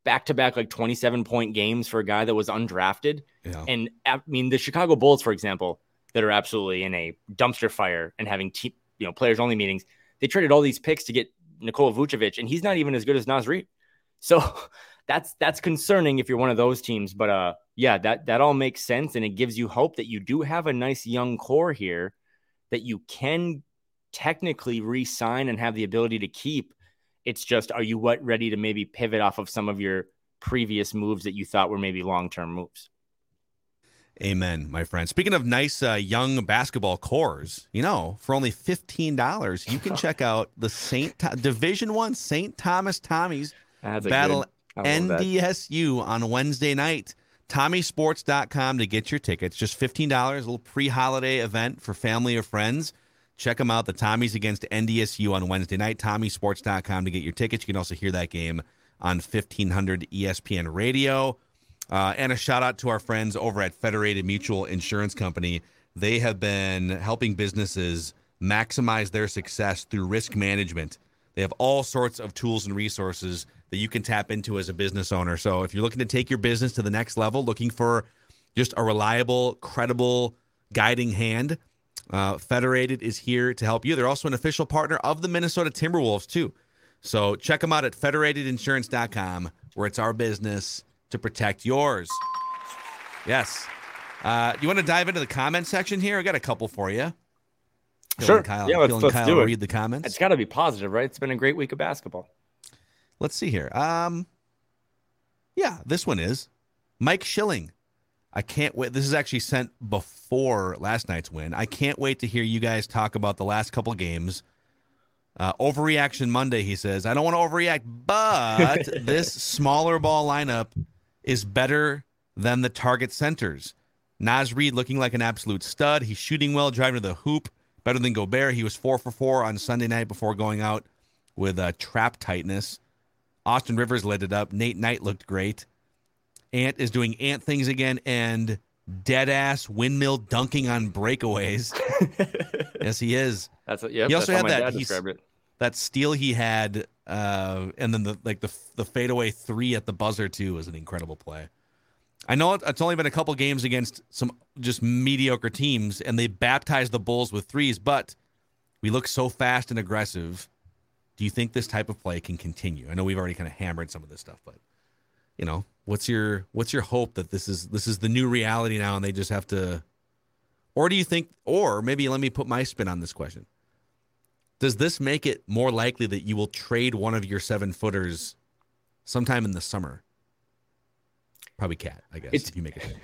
back-to-back like twenty-seven point games for a guy that was undrafted. Yeah. And I mean, the Chicago Bulls, for example, that are absolutely in a dumpster fire and having te- you know players only meetings, they traded all these picks to get Nikola Vucevic, and he's not even as good as Naz Reid. So that's that's concerning if you're one of those teams. But uh, yeah, that that all makes sense, and it gives you hope that you do have a nice young core here that you can technically re-sign and have the ability to keep. It's just, are you what ready to maybe pivot off of some of your previous moves that you thought were maybe long-term moves? Amen, my friend. Speaking of nice uh, young basketball cores, you know, for only fifteen dollars, you can check out the Saint Th- Division One Saint Thomas Tommies battle N D S U that. on Wednesday night. Tommy Sports dot com to get your tickets. Just fifteen dollars, a little pre-holiday event for family or friends. Check them out, the Tommies against N D S U on Wednesday night, Tommy Sports dot com to get your tickets. You can also hear that game on fifteen hundred E S P N Radio. Uh, and a shout-out to our friends over at Federated Mutual Insurance Company. They have been helping businesses maximize their success through risk management. They have all sorts of tools and resources that you can tap into as a business owner. So if you're looking to take your business to the next level, looking for just a reliable, credible, guiding hand, Uh, Federated is here to help you. They're also an official partner of the Minnesota Timberwolves, too. So check them out at federated insurance dot com, where it's our business to protect yours. Yes. Uh, you want to dive into the comment section here? I got a couple for you. Phil sure. Kyle, yeah, let's, let's Kyle do it. Read the comments. It's got to be positive, right? It's been a great week of basketball. Let's see here. Um, yeah, this one is Mike Schilling. I can't wait. This is actually sent before last night's win. I can't wait to hear you guys talk about the last couple games. Uh, overreaction Monday, he says. I don't want to overreact, but this smaller ball lineup is better than the target centers. Naz Reid looking like an absolute stud. He's shooting well, driving to the hoop, better than Gobert. He was four for four on Sunday night before going out with uh, trap tightness. Austin Rivers lit it up. Nate Knight looked great. Ant is doing Ant things again, and dead-ass windmill dunking on breakaways. Yes, he is. That's what, yep, he also that's had that, he's, that steal he had, uh, and then the like the the fadeaway three at the buzzer, too, was an incredible play. I know it's only been a couple games against some just mediocre teams, and they baptized the Bulls with threes, but we look so fast and aggressive. Do you think this type of play can continue? I know we've already kind of hammered some of this stuff, but, you know, what's your what's your hope that this is this is the new reality now and they just have to – or do you think – or maybe let me put my spin on this question. Does this make it more likely that you will trade one of your seven-footers sometime in the summer? Probably Cat, I guess. It's, if you make it.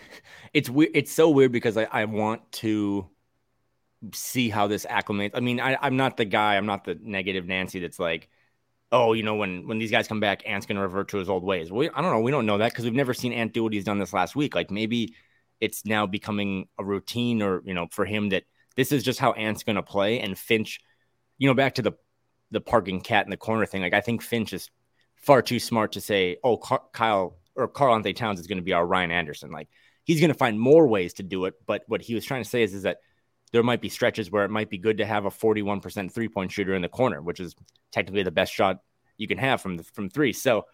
It's weird. It's so weird because I, I want to see how this acclimates. I mean, I, I'm not the guy. I'm not the negative Nancy that's like, oh, you know, when, when these guys come back, Ant's going to revert to his old ways. We, I don't know. We don't know that because we've never seen Ant do what he's done this last week. Like maybe it's now becoming a routine or, you know, for him that this is just how Ant's going to play. And Finch, you know, back to the, the parking Cat in the corner thing. Like I think Finch is far too smart to say, oh, Car- Kyle or Karl-Anthony Towns is going to be our Ryan Anderson. Like he's going to find more ways to do it. But what he was trying to say is, is that there might be stretches where it might be good to have a forty-one percent three point shooter in the corner, which is technically the best shot you can have from the, from three. So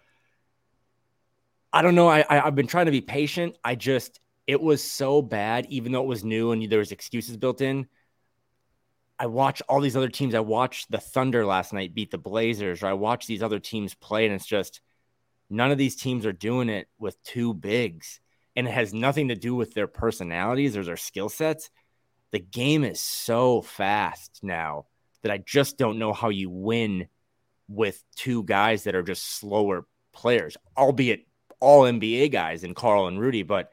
I don't know. I, I I've been trying to be patient. I just, it was so bad, even though it was new and there was excuses built in. I watch all these other teams. I watched the Thunder last night beat the Blazers, or I watch these other teams play. And it's just, none of these teams are doing it with two bigs, and it has nothing to do with their personalities or their skill sets. The game is so fast now that I just don't know how you win with two guys that are just slower players, albeit all N B A guys in Carl and Rudy. But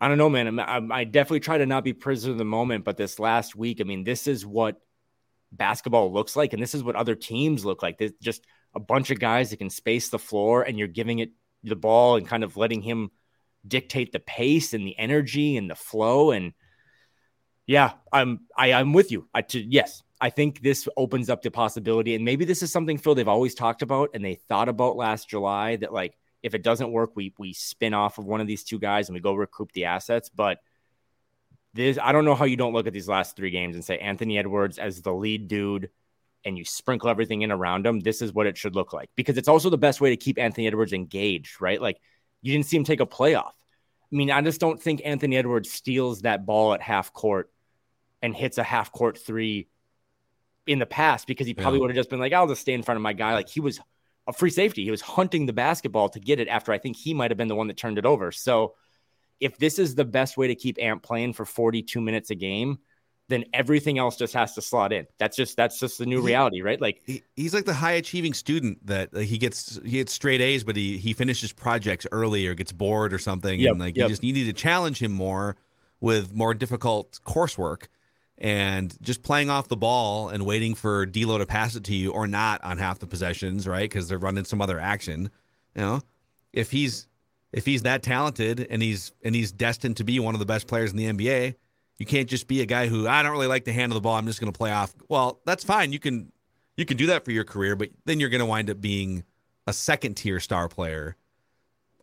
I don't know, man. I'm, I'm, I definitely try to not be prisoner of the moment, but this last week, I mean, this is what basketball looks like, and this is what other teams look like. They just – a bunch of guys that can space the floor, and you're giving it the ball and kind of letting him dictate the pace and the energy and the flow. And yeah, I'm, I, I'm with you. I, to, yes, I think this opens up the possibility. And maybe this is something, Phil, they've always talked about and they thought about last July, that like, if it doesn't work, we, we spin off of one of these two guys and we go recoup the assets. But this, I don't know how you don't look at these last three games and say, Anthony Edwards as the lead dude, and you sprinkle everything in around him, this is what it should look like. Because it's also the best way to keep Anthony Edwards engaged, right? Like, you didn't see him take a playoff. I mean, I just don't think Anthony Edwards steals that ball at half court and hits a half court three in the past, because he probably yeah. would have just been like, I'll just stay in front of my guy. Like, he was a free safety. He was hunting the basketball to get it after I think he might have been the one that turned it over. So if this is the best way to keep Ant playing for forty-two minutes a game, then everything else just has to slot in. That's just that's just the new reality, right? Like he, he's like the high achieving student that like, he gets he gets straight A's, but he he finishes projects early or gets bored or something. Yep, and like yep. you just you need to challenge him more with more difficult coursework, and just playing off the ball and waiting for D'Lo to pass it to you or not on half the possessions, right? Because they're running some other action. You know, if he's if he's that talented and he's and he's destined to be one of the best players in the N B A. You can't just be a guy who, I don't really like to handle the ball, I'm just going to play off. Well, that's fine. You can you can do that for your career, but then you're going to wind up being a second-tier star player.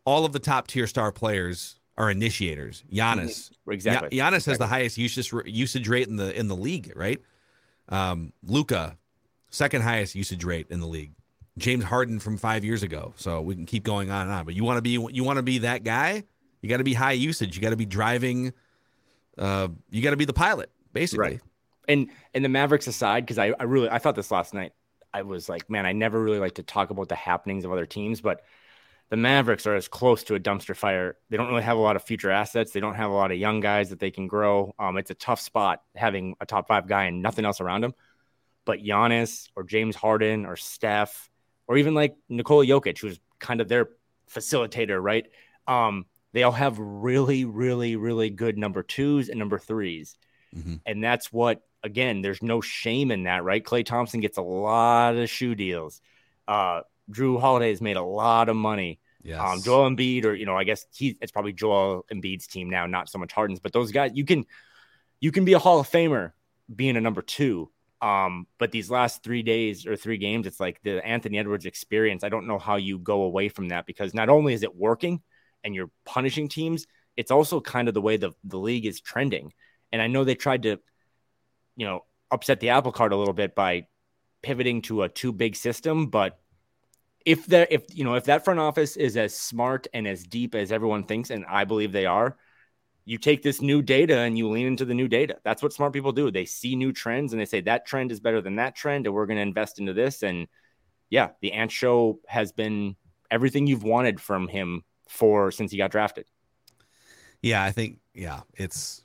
All of the top-tier star players are initiators. Giannis. Exactly. Gian- Giannis exactly. has the highest usage usage rate in the in the league, right? Um, Luka, second highest usage rate in the league. James Harden from five years ago. So we can keep going on and on. But you want to be you want to be that guy? You got to be high usage. You got to be driving. Uh, you got to be the pilot. basically. Right. And and the Mavericks aside, because I, I really I thought this last night. I was like, man, I never really like to talk about the happenings of other teams, but the Mavericks are as close to a dumpster fire. They don't really have a lot of future assets. They don't have a lot of young guys that they can grow. Um, it's a tough spot having a top five guy and nothing else around him. But Giannis or James Harden or Steph or even like Nikola Jokic, who's kind of their facilitator, right? Um, they all have really, really, really good number twos and number threes. Mm-hmm. And that's what, again, there's no shame in that, right? Klay Thompson gets a lot of shoe deals. Uh, Jrue Holiday has made a lot of money. Yes. Um, Joel Embiid, or, you know, I guess he, it's probably Joel Embiid's team now, not so much Harden's, but those guys, you can, you can be a Hall of Famer being a number two. Um, but these last three days or three games, it's like the Anthony Edwards experience. I don't know how you go away from that, because not only is it working and you're punishing teams, it's also kind of the way the, the league is trending. And I know they tried to, you know, upset the apple cart a little bit by pivoting to a too big system. But if there, if, you know, if that front office is as smart and as deep as everyone thinks, and I believe they are, you take this new data and you lean into the new data. That's what smart people do. They see new trends and they say that trend is better than that trend, and we're going to invest into this. And yeah, the Ant Show has been everything you've wanted from him for since he got drafted. Yeah, I think, yeah, it's,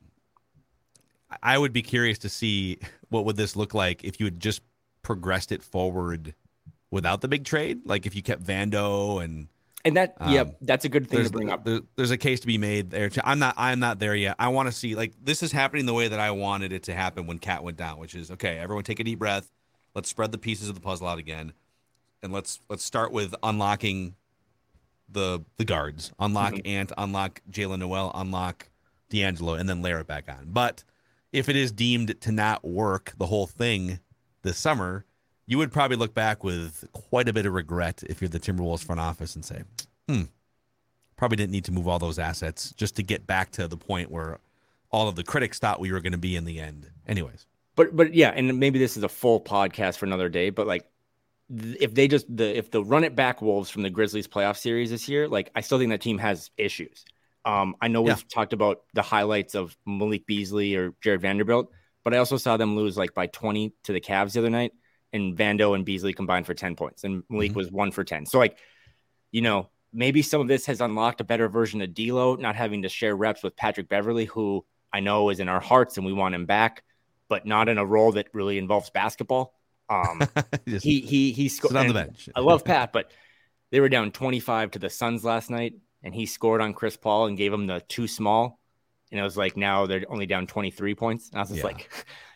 I would be curious to see what would this look like if you had just progressed it forward without the big trade. Like if you kept Vando and and that, um, yeah, that's a good thing to bring up. There's, there's a case to be made there. I'm not, I'm not there yet. I want to see, like, this is happening the way that I wanted it to happen when Cat went down, which is, okay, everyone take a deep breath. Let's spread the pieces of the puzzle out again, and let's let's start with unlocking the the guards, unlock mm-hmm. Ant, unlock Jaylen Nowell, unlock D'Angelo, and then layer it back on. But if it is deemed to not work, the whole thing this summer, you would probably look back with quite a bit of regret if you're the Timberwolves front office and say, hmm, probably didn't need to move all those assets just to get back to the point where all of the critics thought we were going to be in the end. Anyways. But, but yeah, and maybe this is a full podcast for another day, but like if they just, the if the run it back Wolves from the Grizzlies playoff series this year, like I still think that team has issues. Um, I know we've yeah. talked about the highlights of Malik Beasley or Jared Vanderbilt, but I also saw them lose like by twenty to the Cavs the other night, and Vando and Beasley combined for ten points, and Malik mm-hmm. was one for ten. So like, you know, maybe some of this has unlocked a better version of D'Lo, not having to share reps with Patrick Beverly, who I know is in our hearts and we want him back, but not in a role that really involves basketball. Um, Just, he he he scored on the bench. I love Pat, but they were down twenty-five to the Suns last night, and he scored on Chris Paul and gave him the too small. And I was like, now they're only down twenty-three points. And I was just yeah. like,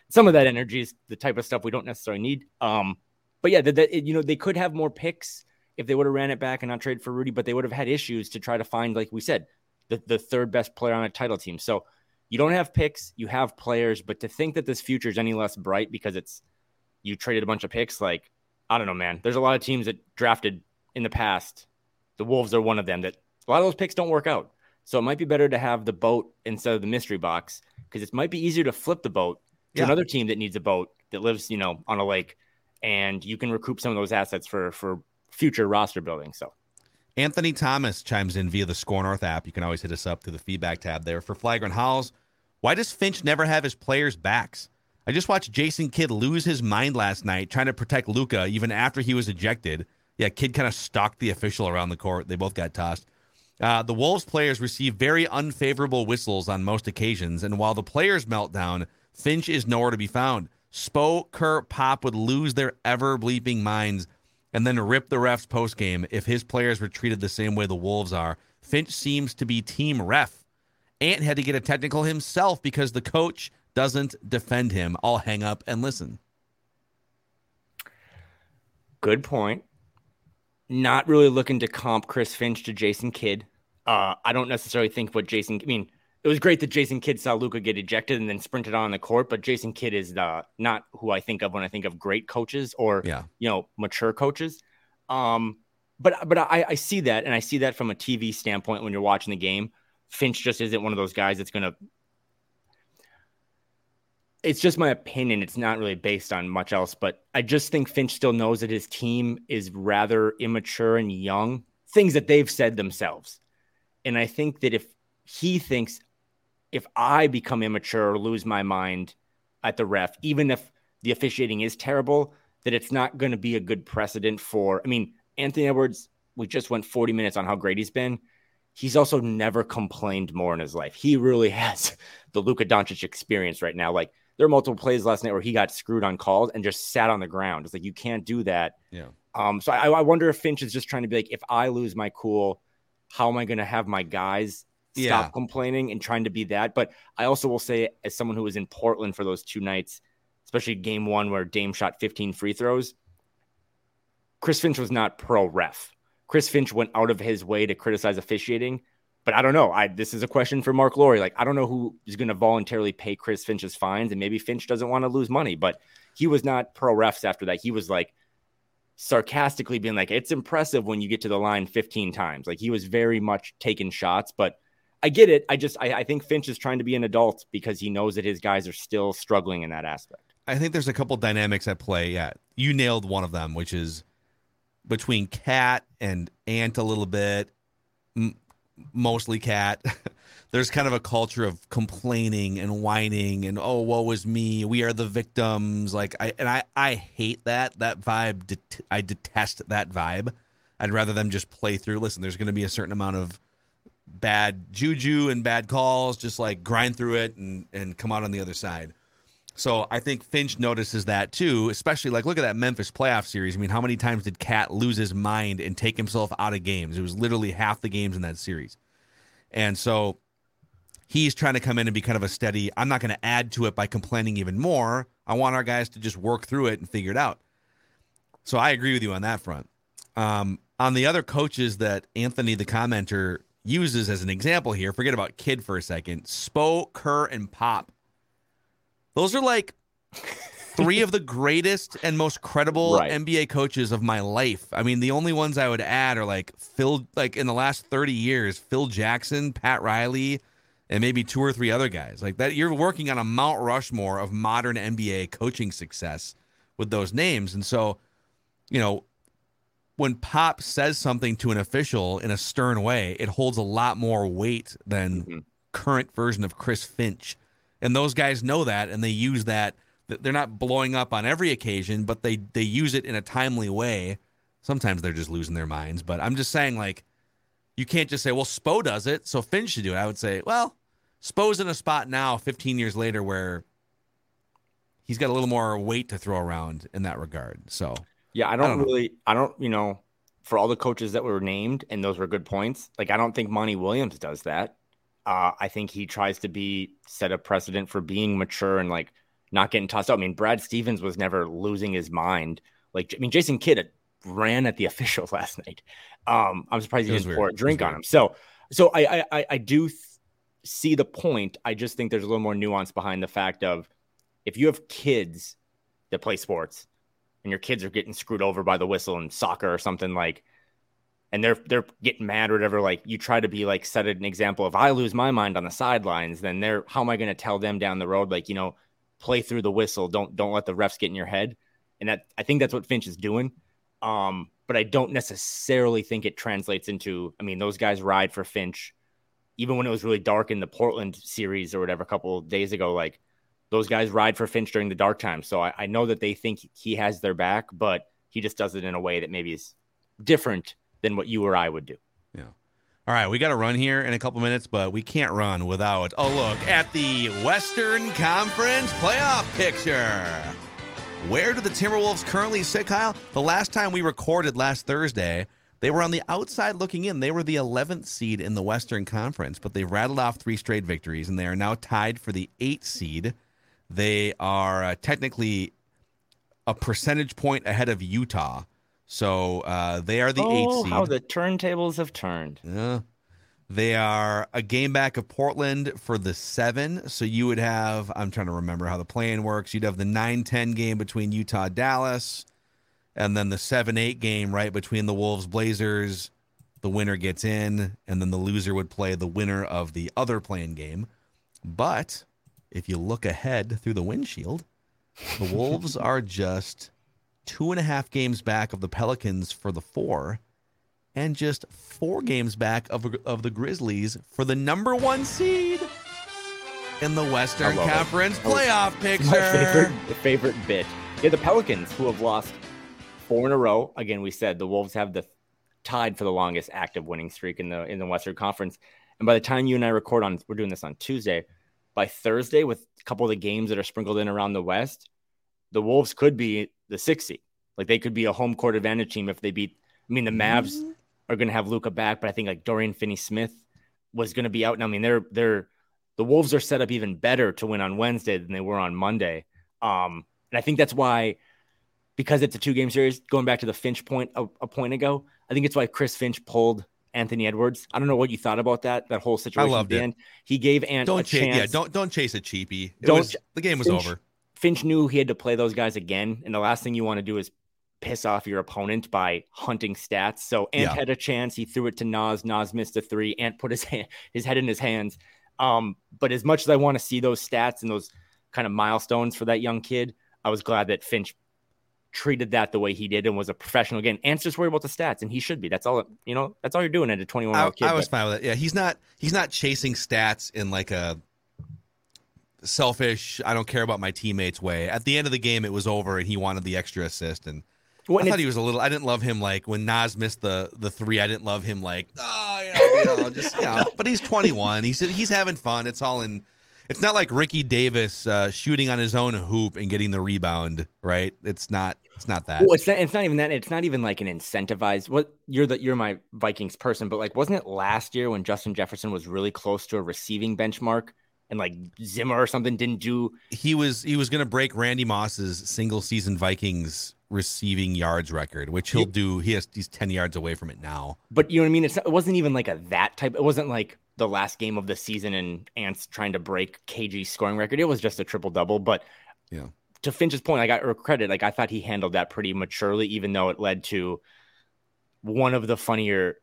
some of that energy is the type of stuff we don't necessarily need. Um, but yeah, that, that, you know, they could have more picks if they would have ran it back and not traded for Rudy, but they would have had issues to try to find, like we said, the, the third best player on a title team. So you don't have picks, you have players, but to think that this future is any less bright because it's, you traded a bunch of picks. Like, I don't know, man, there's a lot of teams that drafted in the past. The Wolves are one of them that, a lot of those picks don't work out. So it might be better to have the boat instead of the mystery box, because it might be easier to flip the boat to yeah. another team that needs a boat that lives, you know, on a lake, and you can recoup some of those assets for, for future roster building. So Anthony Thomas chimes in via the Score North app. You can always hit us up through the feedback tab there for Flagrant Howls. Why does Finch never have his players' backs? I just watched Jason Kidd lose his mind last night trying to protect Luka even after he was ejected. Yeah, Kidd kind of stalked the official around the court. They both got tossed. Uh, the Wolves players receive very unfavorable whistles on most occasions, and while the players melt down, Finch is nowhere to be found. Spo, Kerr, Pop would lose their ever-bleeping minds and then rip the refs post-game if his players were treated the same way the Wolves are. Finch seems to be team ref. Ant had to get a technical himself because the coach doesn't defend him. I'll hang up and listen. Good point. Not really looking to comp Chris Finch to Jason Kidd. Uh, I don't necessarily think what Jason, I mean, it was great that Jason Kidd saw Luka get ejected and then sprinted on the court, but Jason Kidd is the, not who I think of when I think of great coaches or, yeah. you know, mature coaches. Um, but but I, I see that, and I see that from a T V standpoint when you're watching the game. Finch just isn't one of those guys that's going to, it's just my opinion. It's not really based on much else, but I just think Finch still knows that his team is rather immature and young, things that they've said themselves. And I think that if he thinks, if I become immature or lose my mind, at the ref, even if the officiating is terrible, that it's not going to be a good precedent for, I mean, Anthony Edwards, we just went forty minutes on how great he's been. He's also never complained more in his life. He really has the Luka Doncic experience right now. Like, there are multiple plays last night where he got screwed on calls and just sat on the ground. It's like, you can't do that. Yeah. Um. So I, I wonder if Finch is just trying to be like, if I lose my cool, how am I going to have my guys stop yeah. complaining and trying to be that? But I also will say, as someone who was in Portland for those two nights, especially game one where Dame shot fifteen free throws, Chris Finch was not pro ref. Chris Finch went out of his way to criticize officiating, but I don't know. I, this is a question for Mark Lowry. Like, I don't know who is going to voluntarily pay Chris Finch's fines, and maybe Finch doesn't want to lose money, but he was not pro refs after that. He was like sarcastically being like, it's impressive when you get to the line fifteen times. Like, he was very much taking shots, but I get it. I just, I, I think Finch is trying to be an adult because he knows that his guys are still struggling in that aspect. I think there's a couple dynamics at play. Yeah. You nailed one of them, which is between Cat and Ant a little bit, m- mostly Cat. There's kind of a culture of complaining and whining and, oh, woe is me. We are the victims. Like, I, and I, I hate that, that vibe. Det- I detest that vibe. I'd rather them just play through. Listen, there's going to be a certain amount of bad juju and bad calls, just like grind through it and, and come out on the other side. So I think Finch notices that too, especially like, look at that Memphis playoff series. I mean, how many times did Cat lose his mind and take himself out of games? It was literally half the games in that series. And so he's trying to come in and be kind of a steady, I'm not going to add to it by complaining even more. I want our guys to just work through it and figure it out. So I agree with you on that front. Um, on the other coaches that Anthony, the commenter, uses as an example here, forget about Kidd for a second, Spo, Kerr, and Pop. Those are like three of the greatest and most credible right. N B A coaches of my life. I mean, the only ones I would add are like Phil, like in the last thirty years, Phil Jackson, Pat Riley, and maybe two or three other guys like that. You're working on a Mount Rushmore of modern N B A coaching success with those names. And so, you know, when Pop says something to an official in a stern way, it holds a lot more weight than mm-hmm. current version of Chris Finch. And those guys know that, and they use that. They're not blowing up on every occasion, but they, they use it in a timely way. Sometimes they're just losing their minds. But I'm just saying, like, you can't just say, well, Spo does it, so Finch should do it. I would say, well, Spo's in a spot now fifteen years later where he's got a little more weight to throw around in that regard. So... Yeah, I don't, I don't really, know. I don't, you know, for all the coaches that were named, and those were good points, like, I don't think Monty Williams does that. Uh, I think he tries to be, set a precedent for being mature and, like, not getting tossed out. I mean, Brad Stevens was never losing his mind. Like, I mean, Jason Kidd ran at the official last night. Um, I'm surprised he didn't weird. pour a drink on him. So, so I, I, I do th- see the point. I just think there's a little more nuance behind the fact of, if you have kids that play sports, and your kids are getting screwed over by the whistle in soccer or something, like, and they're they're getting mad or whatever, like, you try to be like, set an example. If I lose my mind on the sidelines, then they're, how am I going to tell them down the road, like, you know, play through the whistle, don't don't let the refs get in your head. And that, I think that's what Finch is doing. Um, but I don't necessarily think it translates into, I mean, those guys ride for Finch, even when it was really dark in the Portland series or whatever a couple of days ago, like, those guys ride for Finch during the dark time. So I, I know that they think he has their back, but he just does it in a way that maybe is different than what you or I would do. Yeah. All right, we got to run here in a couple minutes, but we can't run without a look at the Western Conference playoff picture. Where do the Timberwolves currently sit, Kyle? The last time we recorded last Thursday, they were on the outside looking in. They were the eleventh seed in the Western Conference, but they've rattled off three straight victories, and they are now tied for the eighth seed. They are uh, technically a percentage point ahead of Utah. So uh, they are the oh, eighth seed. Oh, how the turntables have turned. Yeah. They are a game back of Portland for the seven. So you would have, I'm trying to remember how the play-in works. You'd have the nine ten game between Utah, Dallas, and then the seven eight game right between the Wolves, Blazers. The winner gets in, and then the loser would play the winner of the other play-in game. But... if you look ahead through the windshield, the Wolves are just two and a half games back of the Pelicans for the four, and just four games back of, of the Grizzlies for the number one seed. in the Western Conference it. playoff picture. My favorite, favorite bit. Yeah, the Pelicans, who have lost four in a row. Again, we said the Wolves have the tied for the longest active winning streak in the in the Western Conference. And by the time you and I record on, we're doing this on Tuesday, by Thursday, with a couple of the games that are sprinkled in around the West, the Wolves could be the sixth seed. Like, they could be a home court advantage team if they beat. I mean, the Mavs mm-hmm. are going to have Luka back, but I think like Dorian Finney-Smith was going to be out. And I mean, they're they're the Wolves are set up even better to win on Wednesday than they were on Monday. Um, and I think that's why, because it's a two game series, going back to the Finch point a, a point ago, I think it's why Chris Finch pulled Anthony Edwards. I don't know what you thought about that that whole situation. I loved at the it. End. He gave Ant don't a chase, chance. Yeah, don't don't chase a cheapie. It don't, was, the game was Finch, over. Finch knew he had to play those guys again, and the last thing you want to do is piss off your opponent by hunting stats. So Ant yeah. had a chance. He threw it to Naz. Naz missed a three. Ant put his hand, his head in his hands. Um, but as much as I want to see those stats and those kind of milestones for that young kid, I was glad that Finch treated that the way he did and was a professional. Again, Ant's just worried about the stats, and he should be. That's all, you know, that's all you're doing at a twenty-one-year-old kid. I was but. fine with it. Yeah, he's not he's not chasing stats in like a selfish, I don't care about my teammates way. At the end of the game, it was over, and he wanted the extra assist. And when I thought he was a little, I didn't love him like when Naz missed the the three. I didn't love him like, oh, you know, you know just, you know. But he's twenty-one. He's he's having fun. It's all in. It's not like Ricky Davis uh, shooting on his own hoop and getting the rebound, right? It's not. It's not that. Well, it's not. It's not even that. It's not even like an incentivized. What you're the you're my Vikings person, but like, wasn't it last year when Justin Jefferson was really close to a receiving benchmark and like Zimmer or something didn't do? He was he was going to break Randy Moss's single season Vikings receiving yards record, which he'll do. He has he's ten yards away from it now. But you know what I mean? It's, it wasn't even like a that type. It wasn't like the last game of the season and Ant's trying to break K G's scoring record. It was just a triple double. But yeah, to Finch's point, I got credit. Like, I thought he handled that pretty maturely, even though it led to one of the funnier.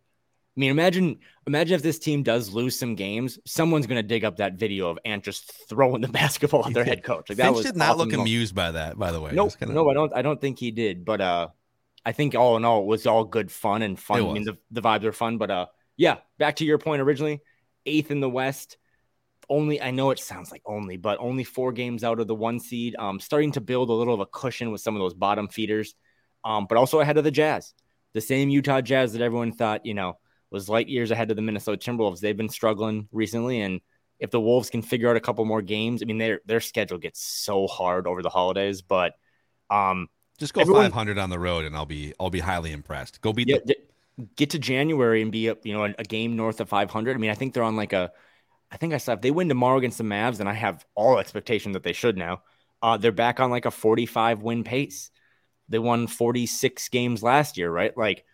I mean, imagine imagine if this team does lose some games, someone's going to dig up that video of Ant just throwing the basketball at their head coach. Like, that Finch was did not awesome look moment. Amused by that, by the way. Nope, kinda... No, I don't I don't think he did. But uh, I think all in all, it was all good fun and fun. I mean, the, the vibes are fun. But uh, yeah, back to your point originally, eighth in the West. Only, I know it sounds like only, but only four games out of the one seed. Um, starting to build a little of a cushion with some of those bottom feeders, um, but also ahead of the Jazz. The same Utah Jazz that everyone thought, you know, was light years ahead of the Minnesota Timberwolves. They've been struggling recently, and if the Wolves can figure out a couple more games, I mean, their their schedule gets so hard over the holidays. But um, just go everyone, five hundred on the road, and I'll be I'll be highly impressed. Go beat yeah, the- get to January and be up, you know, a, a game north of five hundred. I mean, I think they're on like a. I think I saw if they win tomorrow against the Mavs, and I have all expectation that they should now. Uh, they're back on like a forty-five win pace. They won forty-six games last year, right? Like.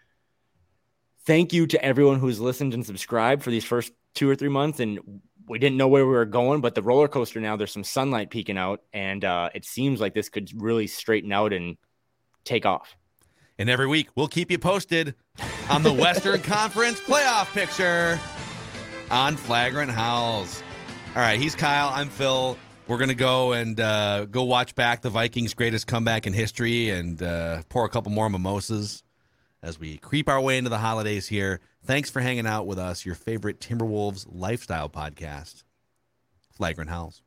Thank you to everyone who's listened and subscribed for these first two or three months. And we didn't know where we were going, but the roller coaster now, there's some sunlight peeking out, and uh, it seems like this could really straighten out and take off. And every week, we'll keep you posted on the Western Conference playoff picture on Flagrant Howls. All right, he's Kyle. I'm Phil. We're going to go and uh, go watch back the Vikings' greatest comeback in history and uh, pour a couple more mimosas as we creep our way into the holidays here. Thanks for hanging out with us, your favorite Timberwolves lifestyle podcast, Flagrant Howls.